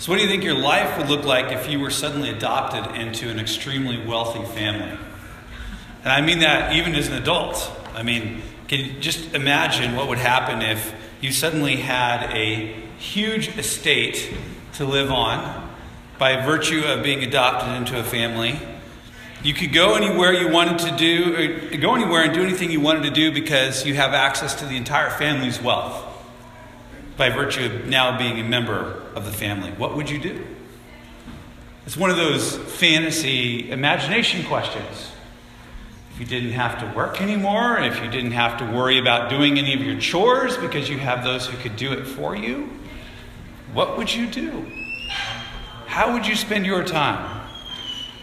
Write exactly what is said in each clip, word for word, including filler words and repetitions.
So what do you think your life would look like if you were suddenly adopted into an extremely wealthy family? And I mean that even as an adult. I mean, can you just imagine what would happen if you suddenly had a huge estate to live on by virtue of being adopted into a family? You could go anywhere you wanted to do, or go anywhere and do anything you wanted to do because you have access to the entire family's wealth by virtue of now being a member of the family. What would you do? It's one of those fantasy imagination questions. If you didn't have to work anymore, and if you didn't have to worry about doing any of your chores because you have those who could do it for you, what would you do? How would you spend your time?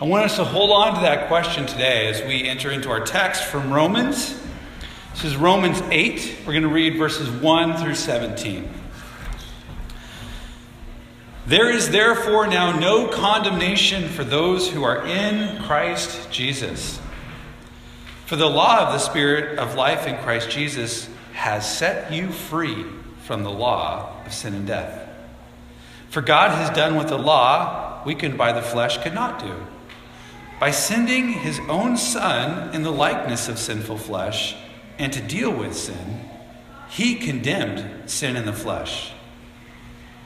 I want us to hold on to that question today as we enter into our text from Romans. This is Romans eight. We're going to read verses one through seventeen. There is therefore now no condemnation for those who are in Christ Jesus. For the law of the Spirit of life in Christ Jesus has set you free from the law of sin and death. For God has done what the law, weakened by the flesh, could not do. By sending his own Son in the likeness of sinful flesh, and to deal with sin, he condemned sin in the flesh.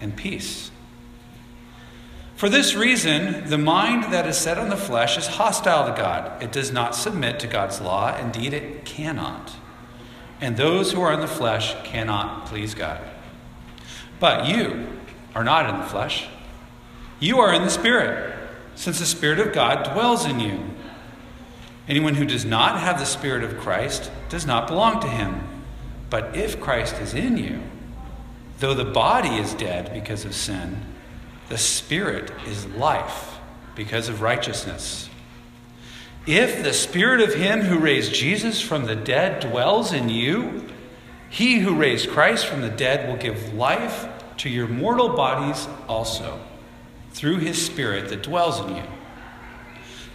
and peace. For this reason, the mind that is set on the flesh is hostile to God. It does not submit to God's law. Indeed, it cannot. And those who are in the flesh cannot please God. But you are not in the flesh. You are in the Spirit, since the Spirit of God dwells in you. Anyone who does not have the Spirit of Christ does not belong to him. But if Christ is in you, though the body is dead because of sin, the Spirit is life because of righteousness. If the Spirit of him who raised Jesus from the dead dwells in you, he who raised Christ from the dead will give life to your mortal bodies also, through his Spirit that dwells in you.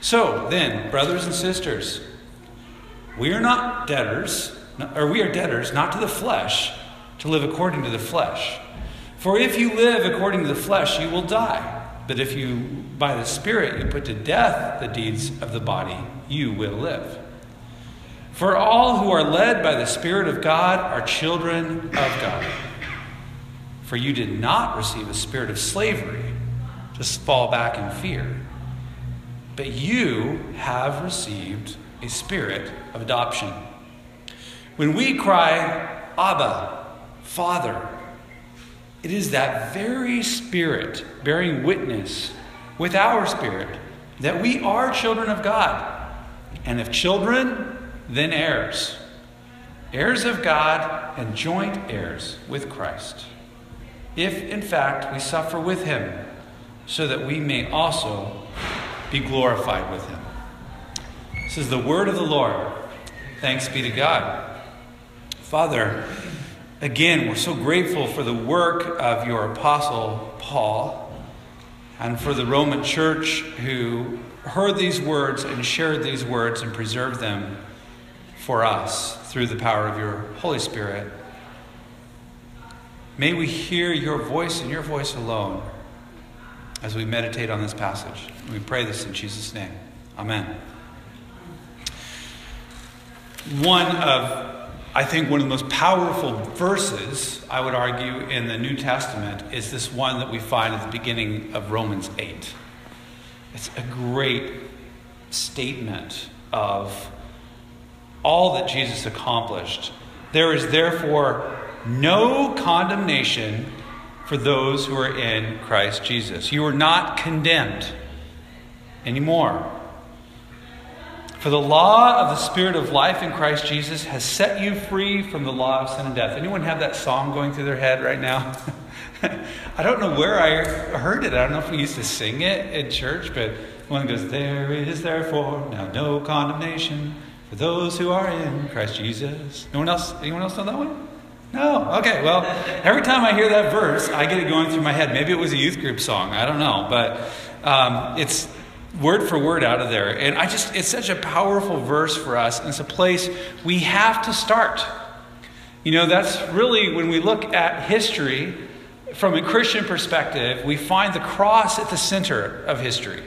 So then, brothers and sisters, we are not debtors, or we are debtors not to the flesh, to live according to the flesh. For if you live according to the flesh, you will die. But if you, by the Spirit, you put to death the deeds of the body, you will live. For all who are led by the Spirit of God are children of God. For you did not receive a spirit of slavery to fall back in fear, but you have received a spirit of adoption. When we cry, Abba, Father, it is that very Spirit bearing witness with our spirit that we are children of God, and if children, then heirs, heirs of God and joint heirs with Christ, if in fact we suffer with him, so that we may also be glorified with him. This is the word of the Lord. Thanks be to God. Father, again, we're so grateful for the work of your apostle, Paul, and for the Roman church who heard these words and shared these words and preserved them for us through the power of your Holy Spirit. May we hear your voice and your voice alone as we meditate on this passage. We pray this in Jesus' name. Amen. One of I think one of the most powerful verses, I would argue, in the New Testament is this one that we find at the beginning of Romans eight. It's a great statement of all that Jesus accomplished. There is therefore no condemnation for those who are in Christ Jesus. You are not condemned anymore. For the law of the Spirit of life in Christ Jesus has set you free from the law of sin and death. Anyone have that song going through their head right now? I don't know where I heard it. I don't know if we used to sing it in church, but one goes, "There is therefore now no condemnation for those who are in Christ Jesus." No one else? Anyone else know that one? No. Okay, well, every time I hear that verse, I get it going through my head. Maybe it was a youth group song. I don't know, but um, it's word for word out of there. And I just, it's such a powerful verse for us. And it's a place we have to start. You know, that's really when we look at history from a Christian perspective, we find the cross at the center of history.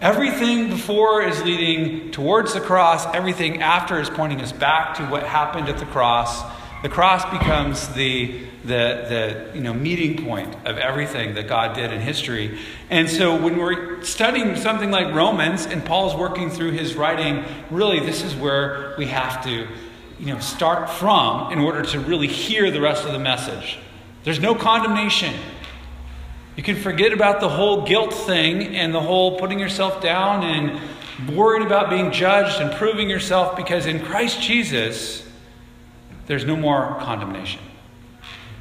Everything before is leading towards the cross. Everything after is pointing us back to what happened at the cross. The cross becomes the, the, the you know, meeting point of everything that God did in history. And so when we're studying something like Romans and Paul's working through his writing, really this is where we have to, you know, start from in order to really hear the rest of the message. There's no condemnation. You can forget about the whole guilt thing and the whole putting yourself down and worried about being judged and proving yourself, because in Christ Jesus, there's no more condemnation.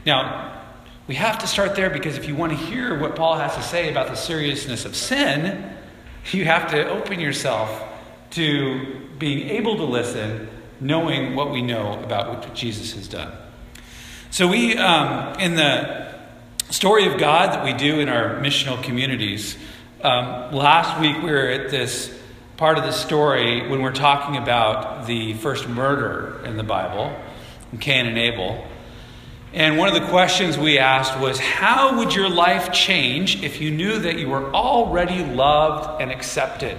Now, we have to start there, because if you want to hear what Paul has to say about the seriousness of sin, you have to open yourself to being able to listen, knowing what we know about what Jesus has done. So we, um, in the story of God that we do in our missional communities, um, last week we were at this part of the story when we're talking about the first murder in the Bible, Cain and Abel. And one of the questions we asked was, how would your life change if you knew that you were already loved and accepted,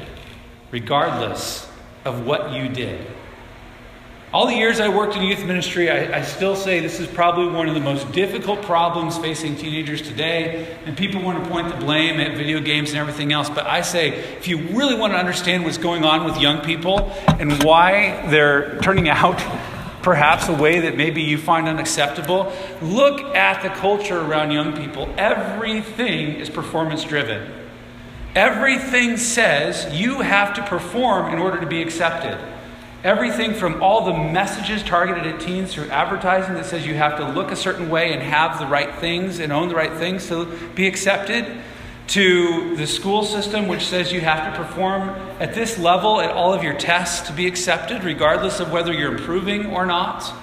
regardless of what you did? All the years I worked in youth ministry, I, I still say this is probably one of the most difficult problems facing teenagers today. And people want to point the blame at video games and everything else. But I say, if you really want to understand what's going on with young people and why they're turning out perhaps a way that maybe you find unacceptable, look at the culture around young people. Everything is performance driven. Everything says you have to perform in order to be accepted. Everything from all the messages targeted at teens through advertising that says you have to look a certain way and have the right things and own the right things to be accepted, to the school system, which says you have to perform at this level at all of your tests to be accepted, regardless of whether you're improving or not.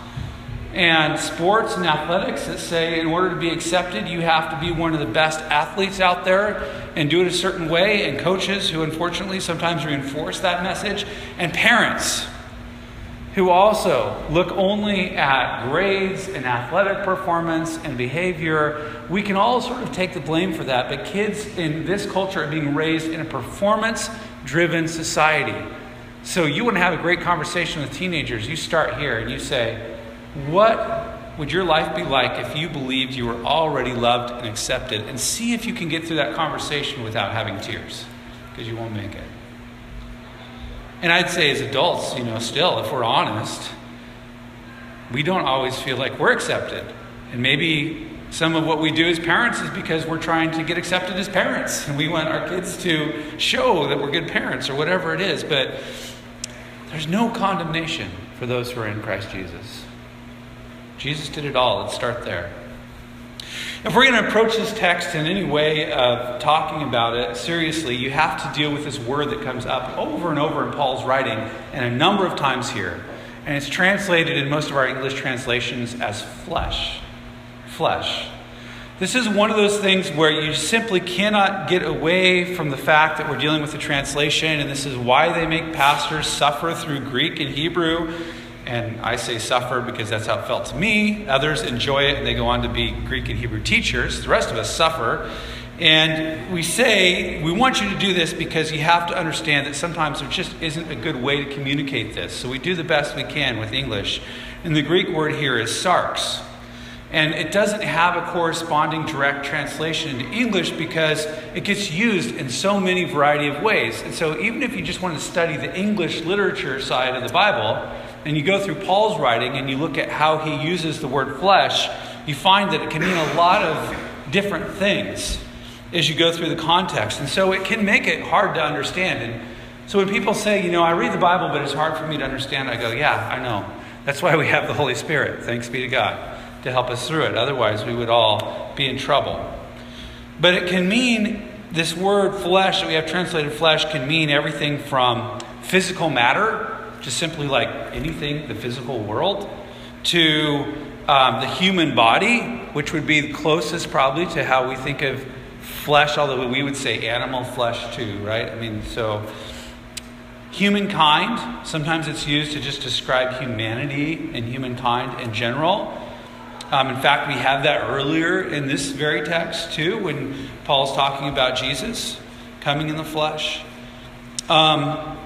And sports and athletics that say in order to be accepted, you have to be one of the best athletes out there and do it a certain way. And coaches who unfortunately sometimes reinforce that message. And parents who also look only at grades and athletic performance and behavior. We can all sort of take the blame for that, but kids in this culture are being raised in a performance-driven society. So you want to have a great conversation with teenagers, you start here and you say, what would your life be like if you believed you were already loved and accepted? And see if you can get through that conversation without having tears, because you won't make it. And I'd say as adults, you know, still, if we're honest, we don't always feel like we're accepted. And maybe some of what we do as parents is because we're trying to get accepted as parents. And we want our kids to show that we're good parents or whatever it is. But there's no condemnation for those who are in Christ Jesus. Jesus did it all. Let's start there. If we're going to approach this text in any way of talking about it seriously, you have to deal with this word that comes up over and over in Paul's writing and a number of times here. And it's translated in most of our English translations as flesh. Flesh. This is one of those things where you simply cannot get away from the fact that we're dealing with the translation, and this is why they make pastors suffer through Greek and Hebrew. And I say suffer because that's how it felt to me. Others enjoy it and they go on to be Greek and Hebrew teachers. The rest of us suffer. And we say, we want you to do this because you have to understand that sometimes there just isn't a good way to communicate this. So we do the best we can with English. And the Greek word here is sarx. And it doesn't have a corresponding direct translation into English because it gets used in so many variety of ways. And so even if you just want to study the English literature side of the Bible, and you go through Paul's writing and you look at how he uses the word flesh, you find that it can mean a lot of different things as you go through the context. And so it can make it hard to understand. And so when people say, you know, I read the Bible, but it's hard for me to understand, I go, yeah, I know. That's why we have the Holy Spirit. Thanks be to God to help us through it. Otherwise, we would all be in trouble. But it can mean, this word flesh that we have translated flesh can mean everything from physical matter, just simply like anything, the physical world, to um, the human body, which would be the closest probably to how we think of flesh, although we would say animal flesh too, right? I mean, so humankind, sometimes it's used to just describe humanity and humankind in general. Um, in fact, we have that earlier in this very text too, when Paul's talking about Jesus coming in the flesh. Um,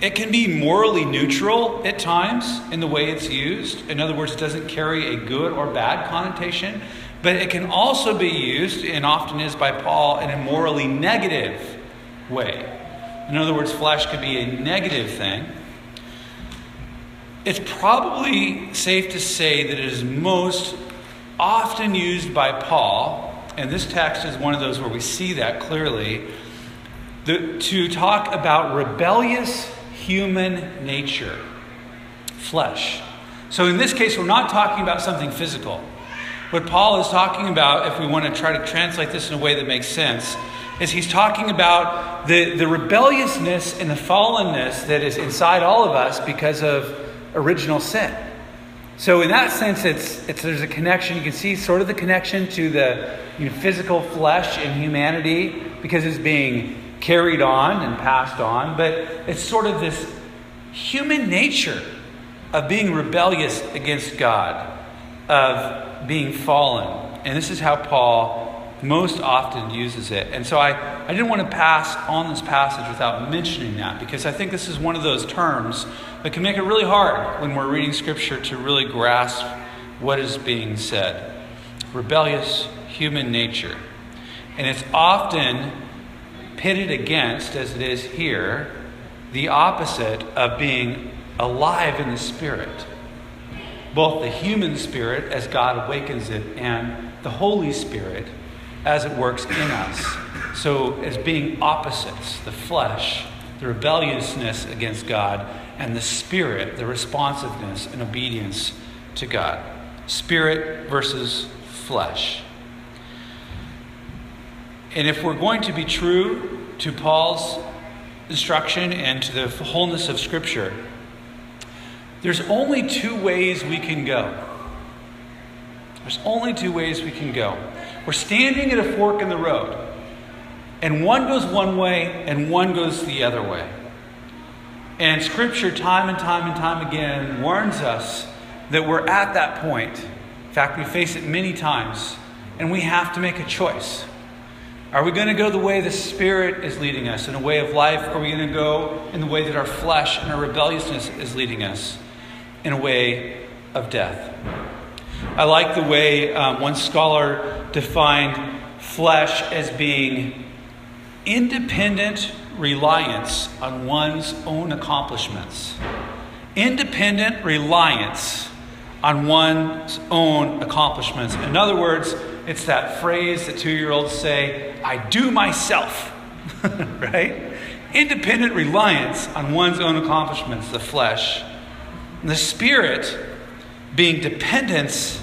it can be morally neutral at times in the way it's used. In other words, it doesn't carry a good or bad connotation. But it can also be used, and often is by Paul, in a morally negative way. In other words, flesh could be a negative thing. It's probably safe to say that it is most often used by Paul, and this text is one of those where we see that clearly, the, to talk about rebellious human nature, flesh. So in this case, we're not talking about something physical. What Paul is talking about, if we want to try to translate this in a way that makes sense, is he's talking about the, the rebelliousness and the fallenness that is inside all of us because of original sin. So in that sense, it's, it's there's a connection. You can see sort of the connection to the you know, physical flesh and humanity because it's being carried on and passed on. But it's sort of this human nature of being rebellious against God, of being fallen. And this is how Paul most often uses it. And so I, I didn't want to pass on this passage without mentioning that, because I think this is one of those terms that can make it really hard when we're reading Scripture to really grasp what is being said. Rebellious human nature. And it's often pitted against, as it is here, the opposite of being alive in the Spirit. Both the human spirit as God awakens it and the Holy Spirit as it works in us. So as being opposites, the flesh, the rebelliousness against God, and the spirit, the responsiveness and obedience to God. Spirit versus flesh. And if we're going to be true to Paul's instruction and to the wholeness of Scripture, There's only two ways we can go. There's only two ways we can go. We're standing at a fork in the road. And one goes one way and one goes the other way. And Scripture time and time and time again warns us that we're at that point. In fact, we face it many times. And we have to make a choice. Are we going to go the way the Spirit is leading us in a way of life? Or are we going to go in the way that our flesh and our rebelliousness is leading us? In a way of death. I like the way um, one scholar defined flesh as being independent reliance on one's own accomplishments. Independent reliance on one's own accomplishments. In other words, it's that phrase that two-year-olds say, I do myself, right? Independent reliance on one's own accomplishments, the flesh. The spirit being dependence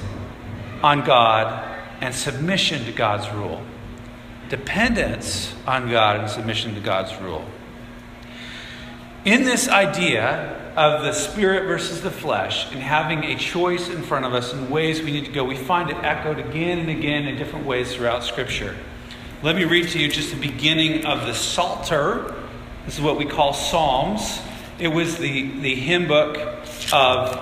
on God and submission to God's rule. Dependence on God and submission to God's rule. In this idea of the spirit versus the flesh and having a choice in front of us in ways we need to go, we find it echoed again and again in different ways throughout Scripture. Let me read to you just the beginning of the Psalter. This is what we call Psalms. It was the, the hymn book of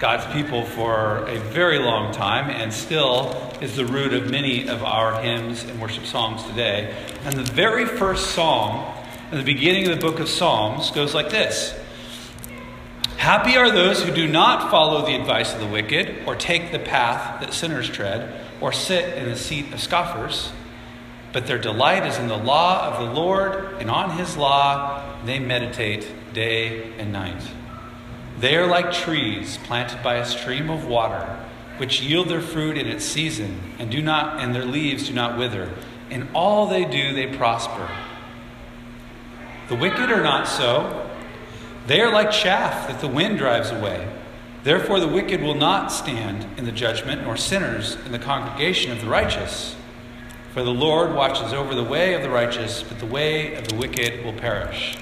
God's people for a very long time and still is the root of many of our hymns and worship songs today. And the very first psalm at the beginning of the book of Psalms goes like this. Happy are those who do not follow the advice of the wicked or take the path that sinners tread or sit in the seat of scoffers, but their delight is in the law of the Lord, and on his law they meditate day and night. They are like trees planted by a stream of water, which yield their fruit in its season, and do not, and their leaves do not wither. In all they do, they prosper. The wicked are not so. They are like chaff that the wind drives away. Therefore the wicked will not stand in the judgment, nor sinners in the congregation of the righteous. For the Lord watches over the way of the righteous, but the way of the wicked will perish.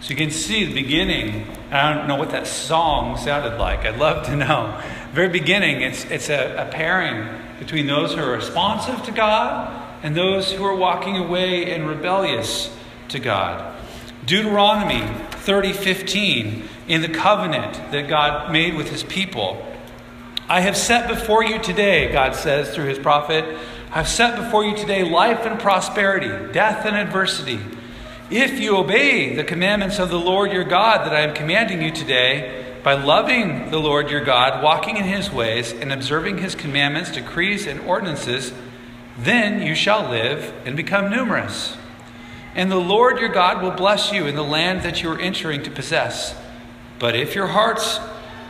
So you can see the beginning. I don't know what that song sounded like. I'd love to know. The very beginning, it's, it's a, a pairing between those who are responsive to God and those who are walking away and rebellious to God. Deuteronomy thirty fifteen, in the covenant that God made with his people. I have set before you today, God says through his prophet, I have set before you today life and prosperity, death and adversity. If you obey the commandments of the Lord your God that I am commanding you today, by loving the Lord your God, walking in his ways, and observing his commandments, decrees, and ordinances, then you shall live and become numerous. And the Lord your God will bless you in the land that you are entering to possess. But if your heart's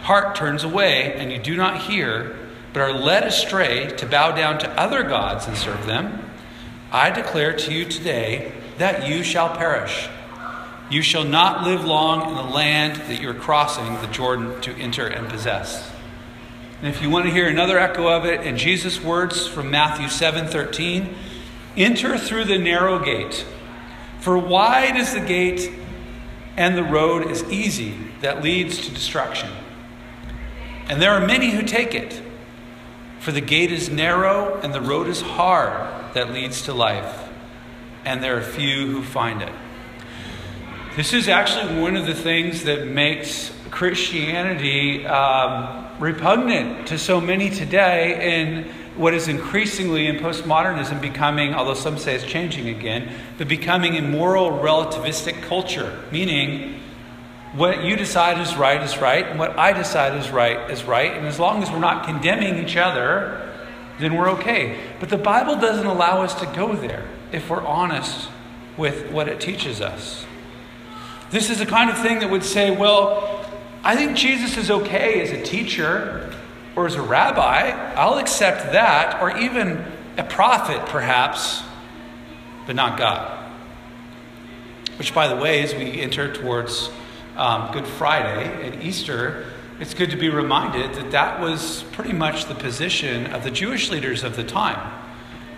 heart turns away, and you do not hear, but are led astray to bow down to other gods and serve them, I declare to you today that you shall perish. You shall not live long in the land that you're crossing the Jordan to enter and possess. And if you want to hear another echo of it, in Jesus' words from Matthew seven thirteen, enter through the narrow gate. For wide is the gate and the road is easy that leads to destruction. And there are many who take it. For the gate is narrow and the road is hard that leads to life. And there are few who find it. This is actually one of the things that makes Christianity um, repugnant to so many today in what is increasingly in postmodernism becoming, although some say it's changing again, but becoming a moral relativistic culture, meaning what you decide is right is right, and what I decide is right is right, and as long as we're not condemning each other, then we're okay. But the Bible doesn't allow us to go there if we're honest with what it teaches us. This is the kind of thing that would say, well, I think Jesus is okay as a teacher or as a rabbi. I'll accept that, or even a prophet perhaps, but not God. Which, by the way, as we enter towards um, Good Friday and Easter, it's good to be reminded that that was pretty much the position of the Jewish leaders of the time.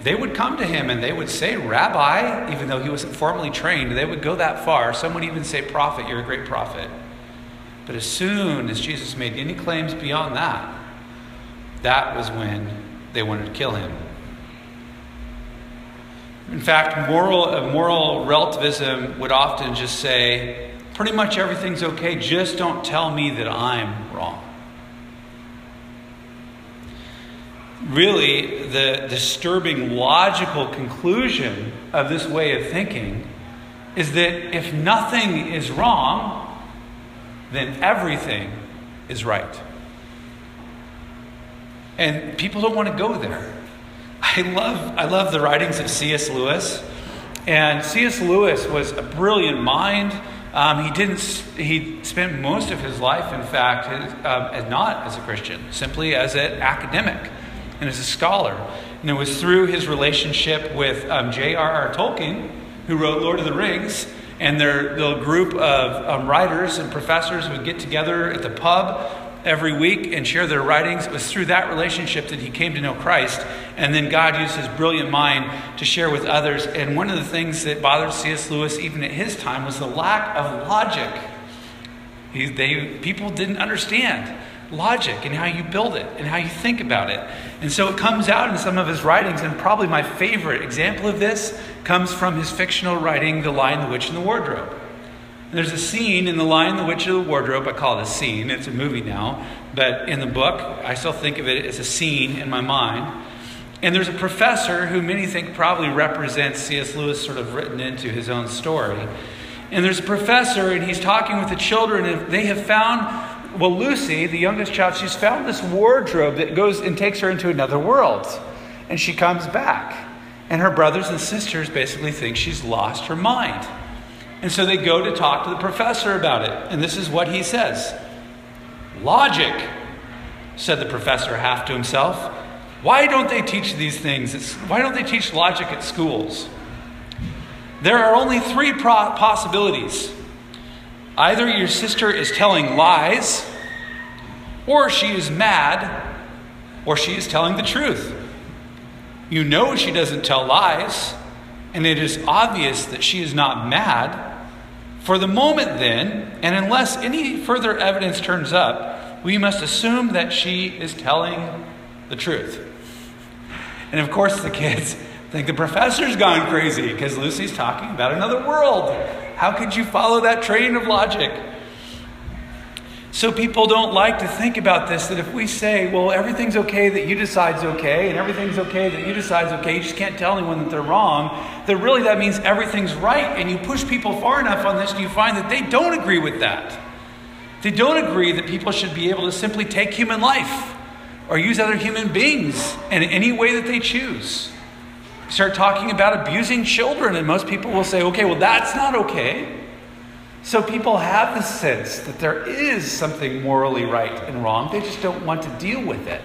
They would come to him and they would say, Rabbi, even though he wasn't formally trained, they would go that far. Some would even say, Prophet, you're a great prophet. But as soon as Jesus made any claims beyond that, that was when they wanted to kill him. In fact, moral, moral relativism would often just say, pretty much everything's okay, just don't tell me that I'm wrong. Really, the disturbing logical conclusion of this way of thinking is that if nothing is wrong, then everything is right. And people don't want to go there. I love, I love the writings of C S Lewis. And C S Lewis was a brilliant mind. Um, he didn't. He spent most of his life, in fact, his, um, as not as a Christian, simply as an academic and as a scholar. And it was through his relationship with um, J R R Tolkien, who wrote Lord of the Rings, and their little group of um, writers and professors would get together at the pub every week and share their writings. It was through that relationship that he came to know Christ, and then God used his brilliant mind to share with others. And one of the things that bothered C S Lewis even at his time was the lack of logic. He, they, people didn't understand logic and how you build it and how you think about it. And so it comes out in some of his writings, and probably my favorite example of this comes from his fictional writing, The Lion, the Witch, and the Wardrobe. There's a scene in The Lion, the Witch, and the Wardrobe. I call it a scene. It's a movie now. But in the book, I still think of it as a scene in my mind. And there's a professor who many think probably represents C S Lewis sort of written into his own story. And there's a professor, and he's talking with the children, and they have found, well, Lucy, the youngest child, she's found this wardrobe that goes and takes her into another world. And she comes back. And her brothers and sisters basically think she's lost her mind. And so they go to talk to the professor about it. And this is what he says. Logic, said the professor half to himself. Why don't they teach these things? It's, why don't they teach logic at schools? There are only three pro- possibilities. Either your sister is telling lies, or she is mad, or she is telling the truth. You know she doesn't tell lies, and it is obvious that she is not mad. For the moment then, and unless any further evidence turns up, we must assume that she is telling the truth. And of course the kids think the professor's gone crazy because Lucy's talking about another world. How could you follow that train of logic? So people don't like to think about this, that if we say, well, everything's okay that you decide's okay, and everything's okay that you decide's okay, you just can't tell anyone that they're wrong, that really that means everything's right. And you push people far enough on this, and you find that they don't agree with that. They don't agree that people should be able to simply take human life or use other human beings in any way that they choose. Start talking about abusing children, and most people will say, okay, well, that's not okay. So people have the sense that there is something morally right and wrong. They just don't want to deal with it.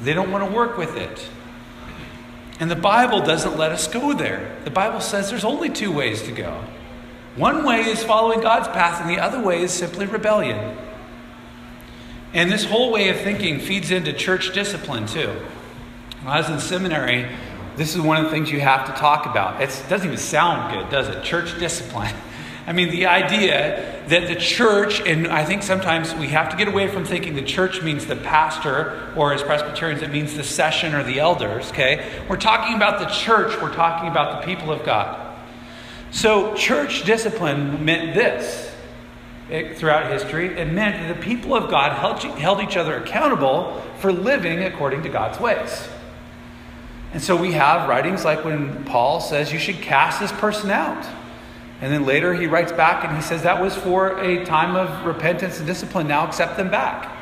They don't want to work with it. And the Bible doesn't let us go there. The Bible says there's only two ways to go. One way is following God's path, and the other way is simply rebellion. And this whole way of thinking feeds into church discipline too. When I was in seminary, this is one of the things you have to talk about. It's, it doesn't even sound good, does it? Church discipline. I mean, the idea that the church, and I think sometimes we have to get away from thinking the church means the pastor, or as Presbyterians, it means the session or the elders, okay? We're talking about the church. We're talking about the people of God. So church discipline meant this it, throughout history. It meant that the people of God held, held each other accountable for living according to God's ways. And so we have writings like when Paul says you should cast this person out. And then later he writes back and he says that was for a time of repentance and discipline. Now accept them back,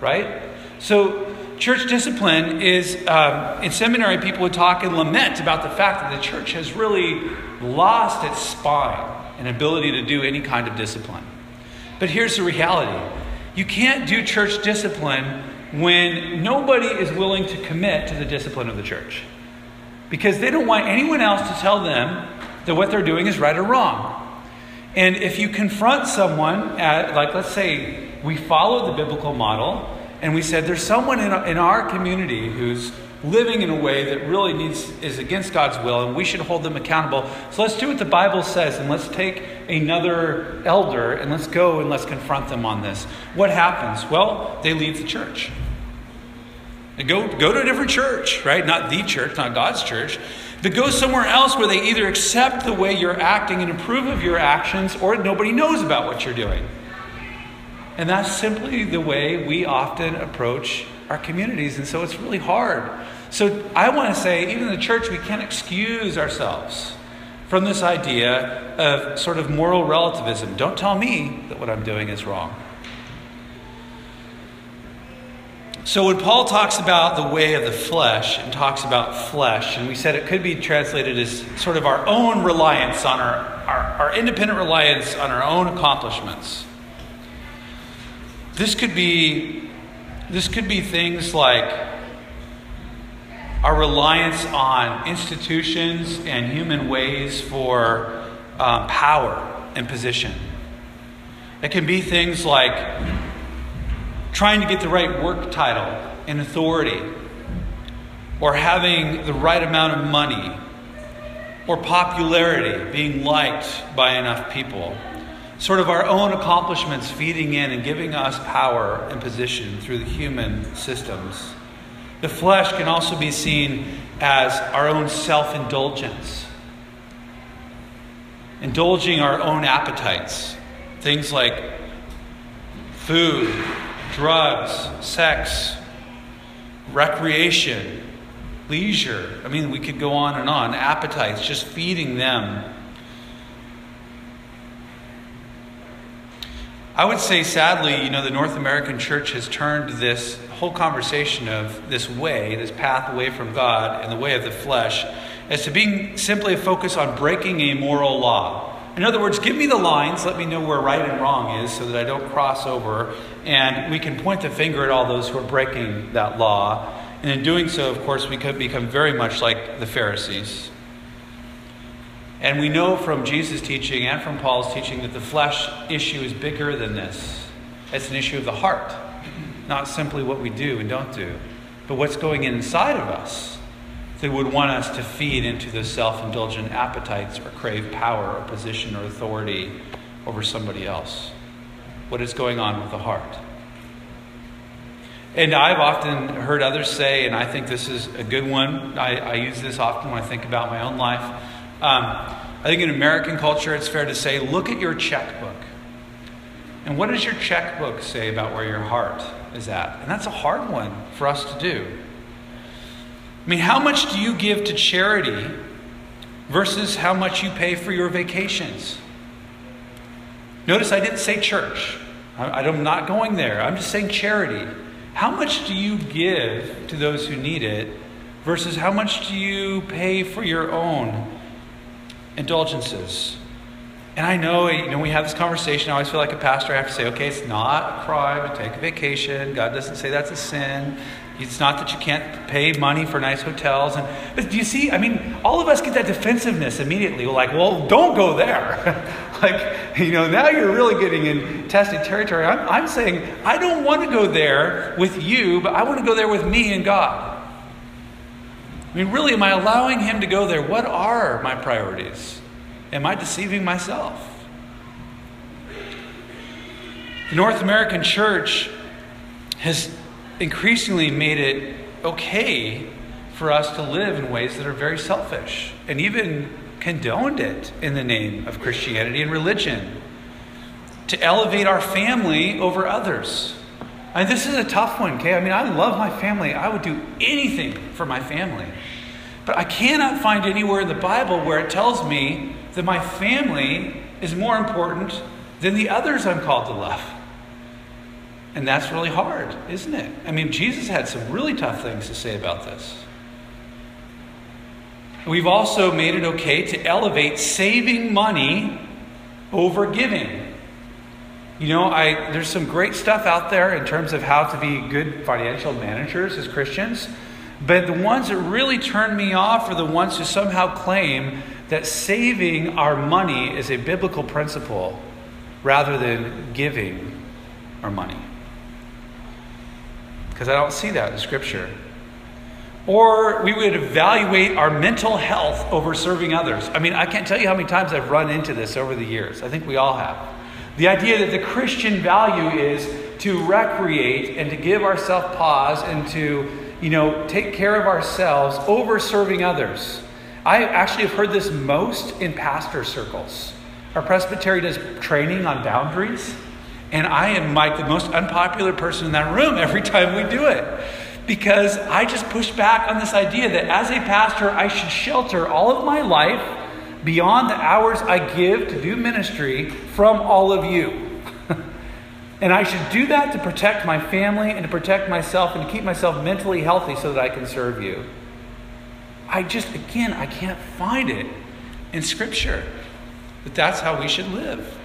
right? So church discipline is, um, in seminary, people would talk and lament about the fact that the church has really lost its spine and ability to do any kind of discipline. But here's the reality. You can't do church discipline when nobody is willing to commit to the discipline of the church. Because they don't want anyone else to tell them that what they're doing is right or wrong. And if you confront someone, at, like let's say we follow the biblical model, and we said there's someone in our, in our community who's living in a way that really needs is against God's will, and we should hold them accountable. So let's do what the Bible says, and let's take another elder, and let's go and let's confront them on this. What happens? Well, they leave the church. They go, go to a different church, right? Not the church, not God's church. But go somewhere else where they either accept the way you're acting and approve of your actions, or nobody knows about what you're doing. And that's simply the way we often approach our communities. And so it's really hard. So I want to say, even in the church, we can't excuse ourselves from this idea of sort of moral relativism. Don't tell me that what I'm doing is wrong. So when Paul talks about the way of the flesh and talks about flesh, and we said it could be translated as sort of our own reliance on our, our, our independent reliance on our own accomplishments. This could be, this could be things like our reliance on institutions and human ways for um, power and position. It can be things like trying to get the right work title and authority, or having the right amount of money, or popularity, being liked by enough people. Sort of our own accomplishments feeding in and giving us power and position through the human systems. The flesh can also be seen as our own self-indulgence, indulging our own appetites, things like food, drugs, sex, recreation, leisure. I mean, we could go on and on. Appetites, just feeding them. I would say, sadly, you know, the North American church has turned this whole conversation of this way, this path away from God and the way of the flesh, as to being simply a focus on breaking a moral law. In other words, give me the lines, let me know where right and wrong is so that I don't cross over, and we can point the finger at all those who are breaking that law. And in doing so, of course, we could become very much like the Pharisees. And we know from Jesus' teaching and from Paul's teaching that the flesh issue is bigger than this. It's an issue of the heart, not simply what we do and don't do, but what's going inside of us that would want us to feed into those self-indulgent appetites or crave power or position or authority over somebody else. What is going on with the heart? And I've often heard others say, and I think this is a good one, I, I use this often when I think about my own life. Um, I think in American culture, it's fair to say, look at your checkbook. And what does your checkbook say about where your heart is at? And that's a hard one for us to do. I mean, how much do you give to charity versus how much you pay for your vacations? Notice I didn't say church. I, I'm not going there. I'm just saying charity. How much do you give to those who need it versus how much do you pay for your own indulgences? And I know, you know, we have this conversation. I always feel like a pastor. I have to say, okay, it's not a crime to take a vacation. God doesn't say that's a sin. It's not that you can't pay money for nice hotels. And, but do you see, I mean, all of us get that defensiveness immediately. We're like, well, don't go there. Like, you know, now you're really getting in tested territory. I'm, I'm saying, I don't want to go there with you, but I want to go there with me and God. I mean, really, am I allowing him to go there? What are my priorities? Am I deceiving myself? The North American church has increasingly made it okay for us to live in ways that are very selfish and even condoned it in the name of Christianity and religion, to elevate our family over others. And this is a tough one, okay? I mean, I love my family. I would do anything for my family. But I cannot find anywhere in the Bible where it tells me that my family is more important than the others I'm called to love. And that's really hard, isn't it? I mean, Jesus had some really tough things to say about this. We've also made it okay to elevate saving money over giving. You know, I there's some great stuff out there in terms of how to be good financial managers as Christians. But the ones that really turn me off are the ones who somehow claim that saving our money is a biblical principle rather than giving our money. Because I don't see that in Scripture. Or we would evaluate our mental health over serving others. I mean, I can't tell you how many times I've run into this over the years. I think we all have. The idea that the Christian value is to recreate and to give ourselves pause and to, you know, take care of ourselves over serving others. I actually have heard this most in pastor circles. Our presbytery does training on boundaries. And I am like the most unpopular person in that room every time we do it. Because I just push back on this idea that as a pastor, I should shelter all of my life beyond the hours I give to do ministry from all of you. And I should do that to protect my family and to protect myself and to keep myself mentally healthy so that I can serve you. I just, again, I can't find it in Scripture that that's how we should live.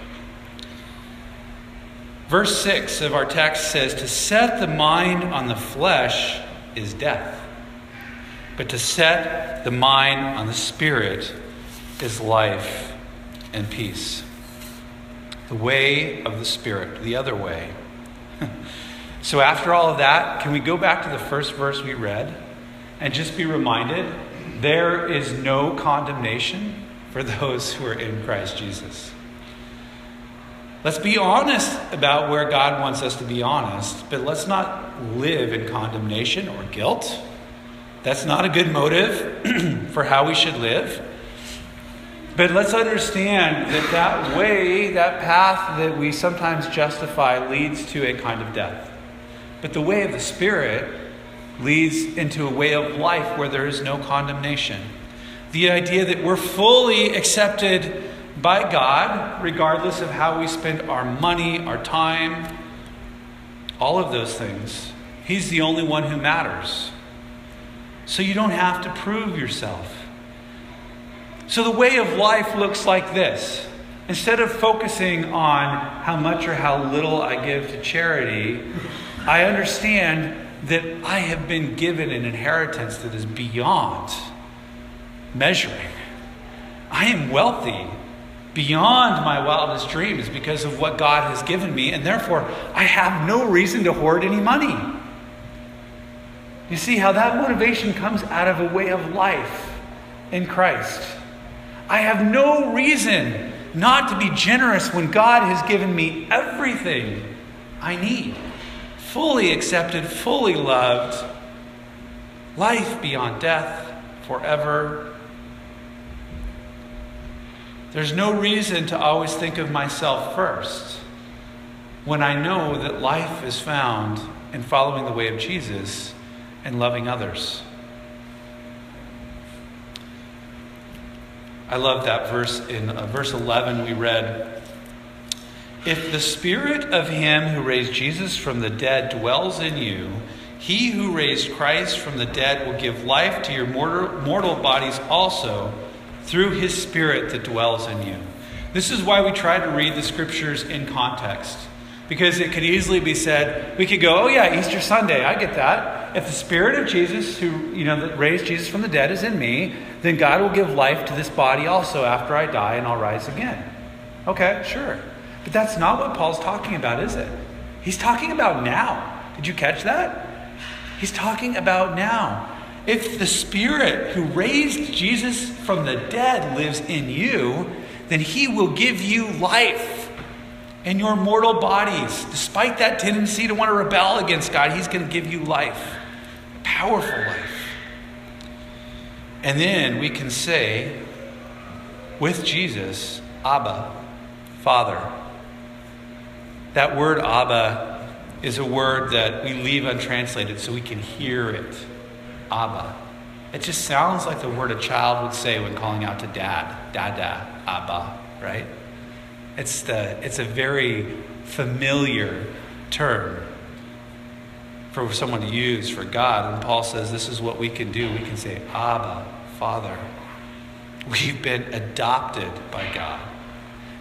Verse six of our text says, to set the mind on the flesh is death, but to set the mind on the Spirit is life and peace. The way of the Spirit, the other way. So after all of that, can we go back to the first verse we read and just be reminded there is no condemnation for those who are in Christ Jesus. Let's be honest about where God wants us to be honest, but let's not live in condemnation or guilt. That's not a good motive for how we should live. But let's understand that that way, that path that we sometimes justify leads to a kind of death. But the way of the Spirit leads into a way of life where there is no condemnation. The idea that we're fully accepted by God, regardless of how we spend our money, our time, all of those things. He's the only one who matters. So you don't have to prove yourself. So the way of life looks like this. Instead of focusing on how much or how little I give to charity, I understand that I have been given an inheritance that is beyond measuring. I am wealthy beyond my wildest dreams because of what God has given me, and therefore I have no reason to hoard any money. You see how that motivation comes out of a way of life in Christ. I have no reason not to be generous when God has given me everything I need. Fully accepted, fully loved, life beyond death, forever. There's no reason to always think of myself first when I know that life is found in following the way of Jesus and loving others. I love that verse. In uh, verse eleven we read, "If the spirit of him who raised Jesus from the dead dwells in you, he who raised Christ from the dead will give life to your mortal, mortal bodies also through his spirit that dwells in you." This is why we try to read the scriptures in context, because it could easily be said, we could go, oh yeah, Easter Sunday, I get that. If the spirit of Jesus, who you know raised Jesus from the dead, is in me, then God will give life to this body also after I die, and I'll rise again. Okay, sure. But that's not what Paul's talking about, is it? He's talking about now. Did you catch that? He's talking about now. If the spirit who raised Jesus from the dead lives in you, then he will give you life in your mortal bodies. Despite that tendency to want to rebel against God, he's going to give you life. Powerful life. And then we can say, with Jesus, Abba, Father. That word Abba is a word that we leave untranslated so we can hear it. Abba. It just sounds like the word a child would say when calling out to dad. Dada, Abba, right? It's, the, it's a very familiar term for someone to use for God. And Paul says this is what we can do. We can say, Abba, Father. We've been adopted by God.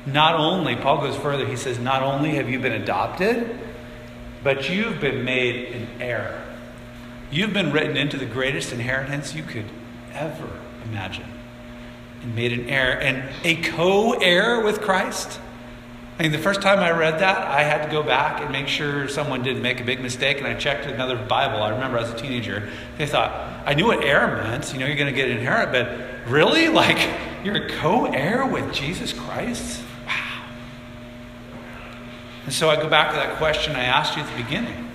Not only, Paul goes further, he says, not only have you been adopted, but you've been made an heir. You've been written into the greatest inheritance you could ever imagine. And made an heir, and a co-heir with Christ. I mean, the first time I read that, I had to go back and make sure someone didn't make a big mistake, and I checked another Bible. I remember as a teenager, they thought, I knew what heir meant, you know, you're going to get an inherit, but really? Like, you're a co-heir with Jesus Christ? Wow. And so I go back to that question I asked you at the beginning.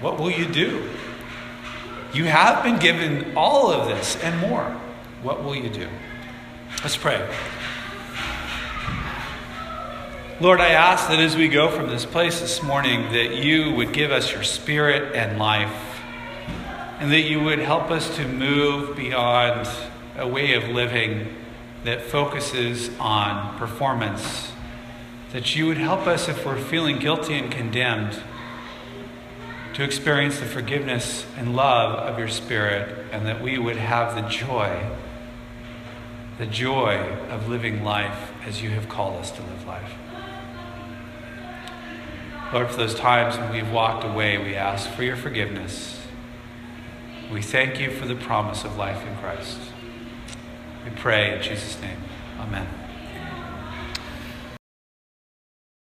What will you do? You have been given all of this and more. What will you do? Let's pray. Lord, I ask that as we go from this place this morning, that you would give us your spirit and life, and that you would help us to move beyond a way of living that focuses on performance, that you would help us if we're feeling guilty and condemned to experience the forgiveness and love of your spirit, and that we would have the joy The joy of living life as you have called us to live life. Lord, for those times when we've walked away, we ask for your forgiveness. We thank you for the promise of life in Christ. We pray in Jesus' name. Amen.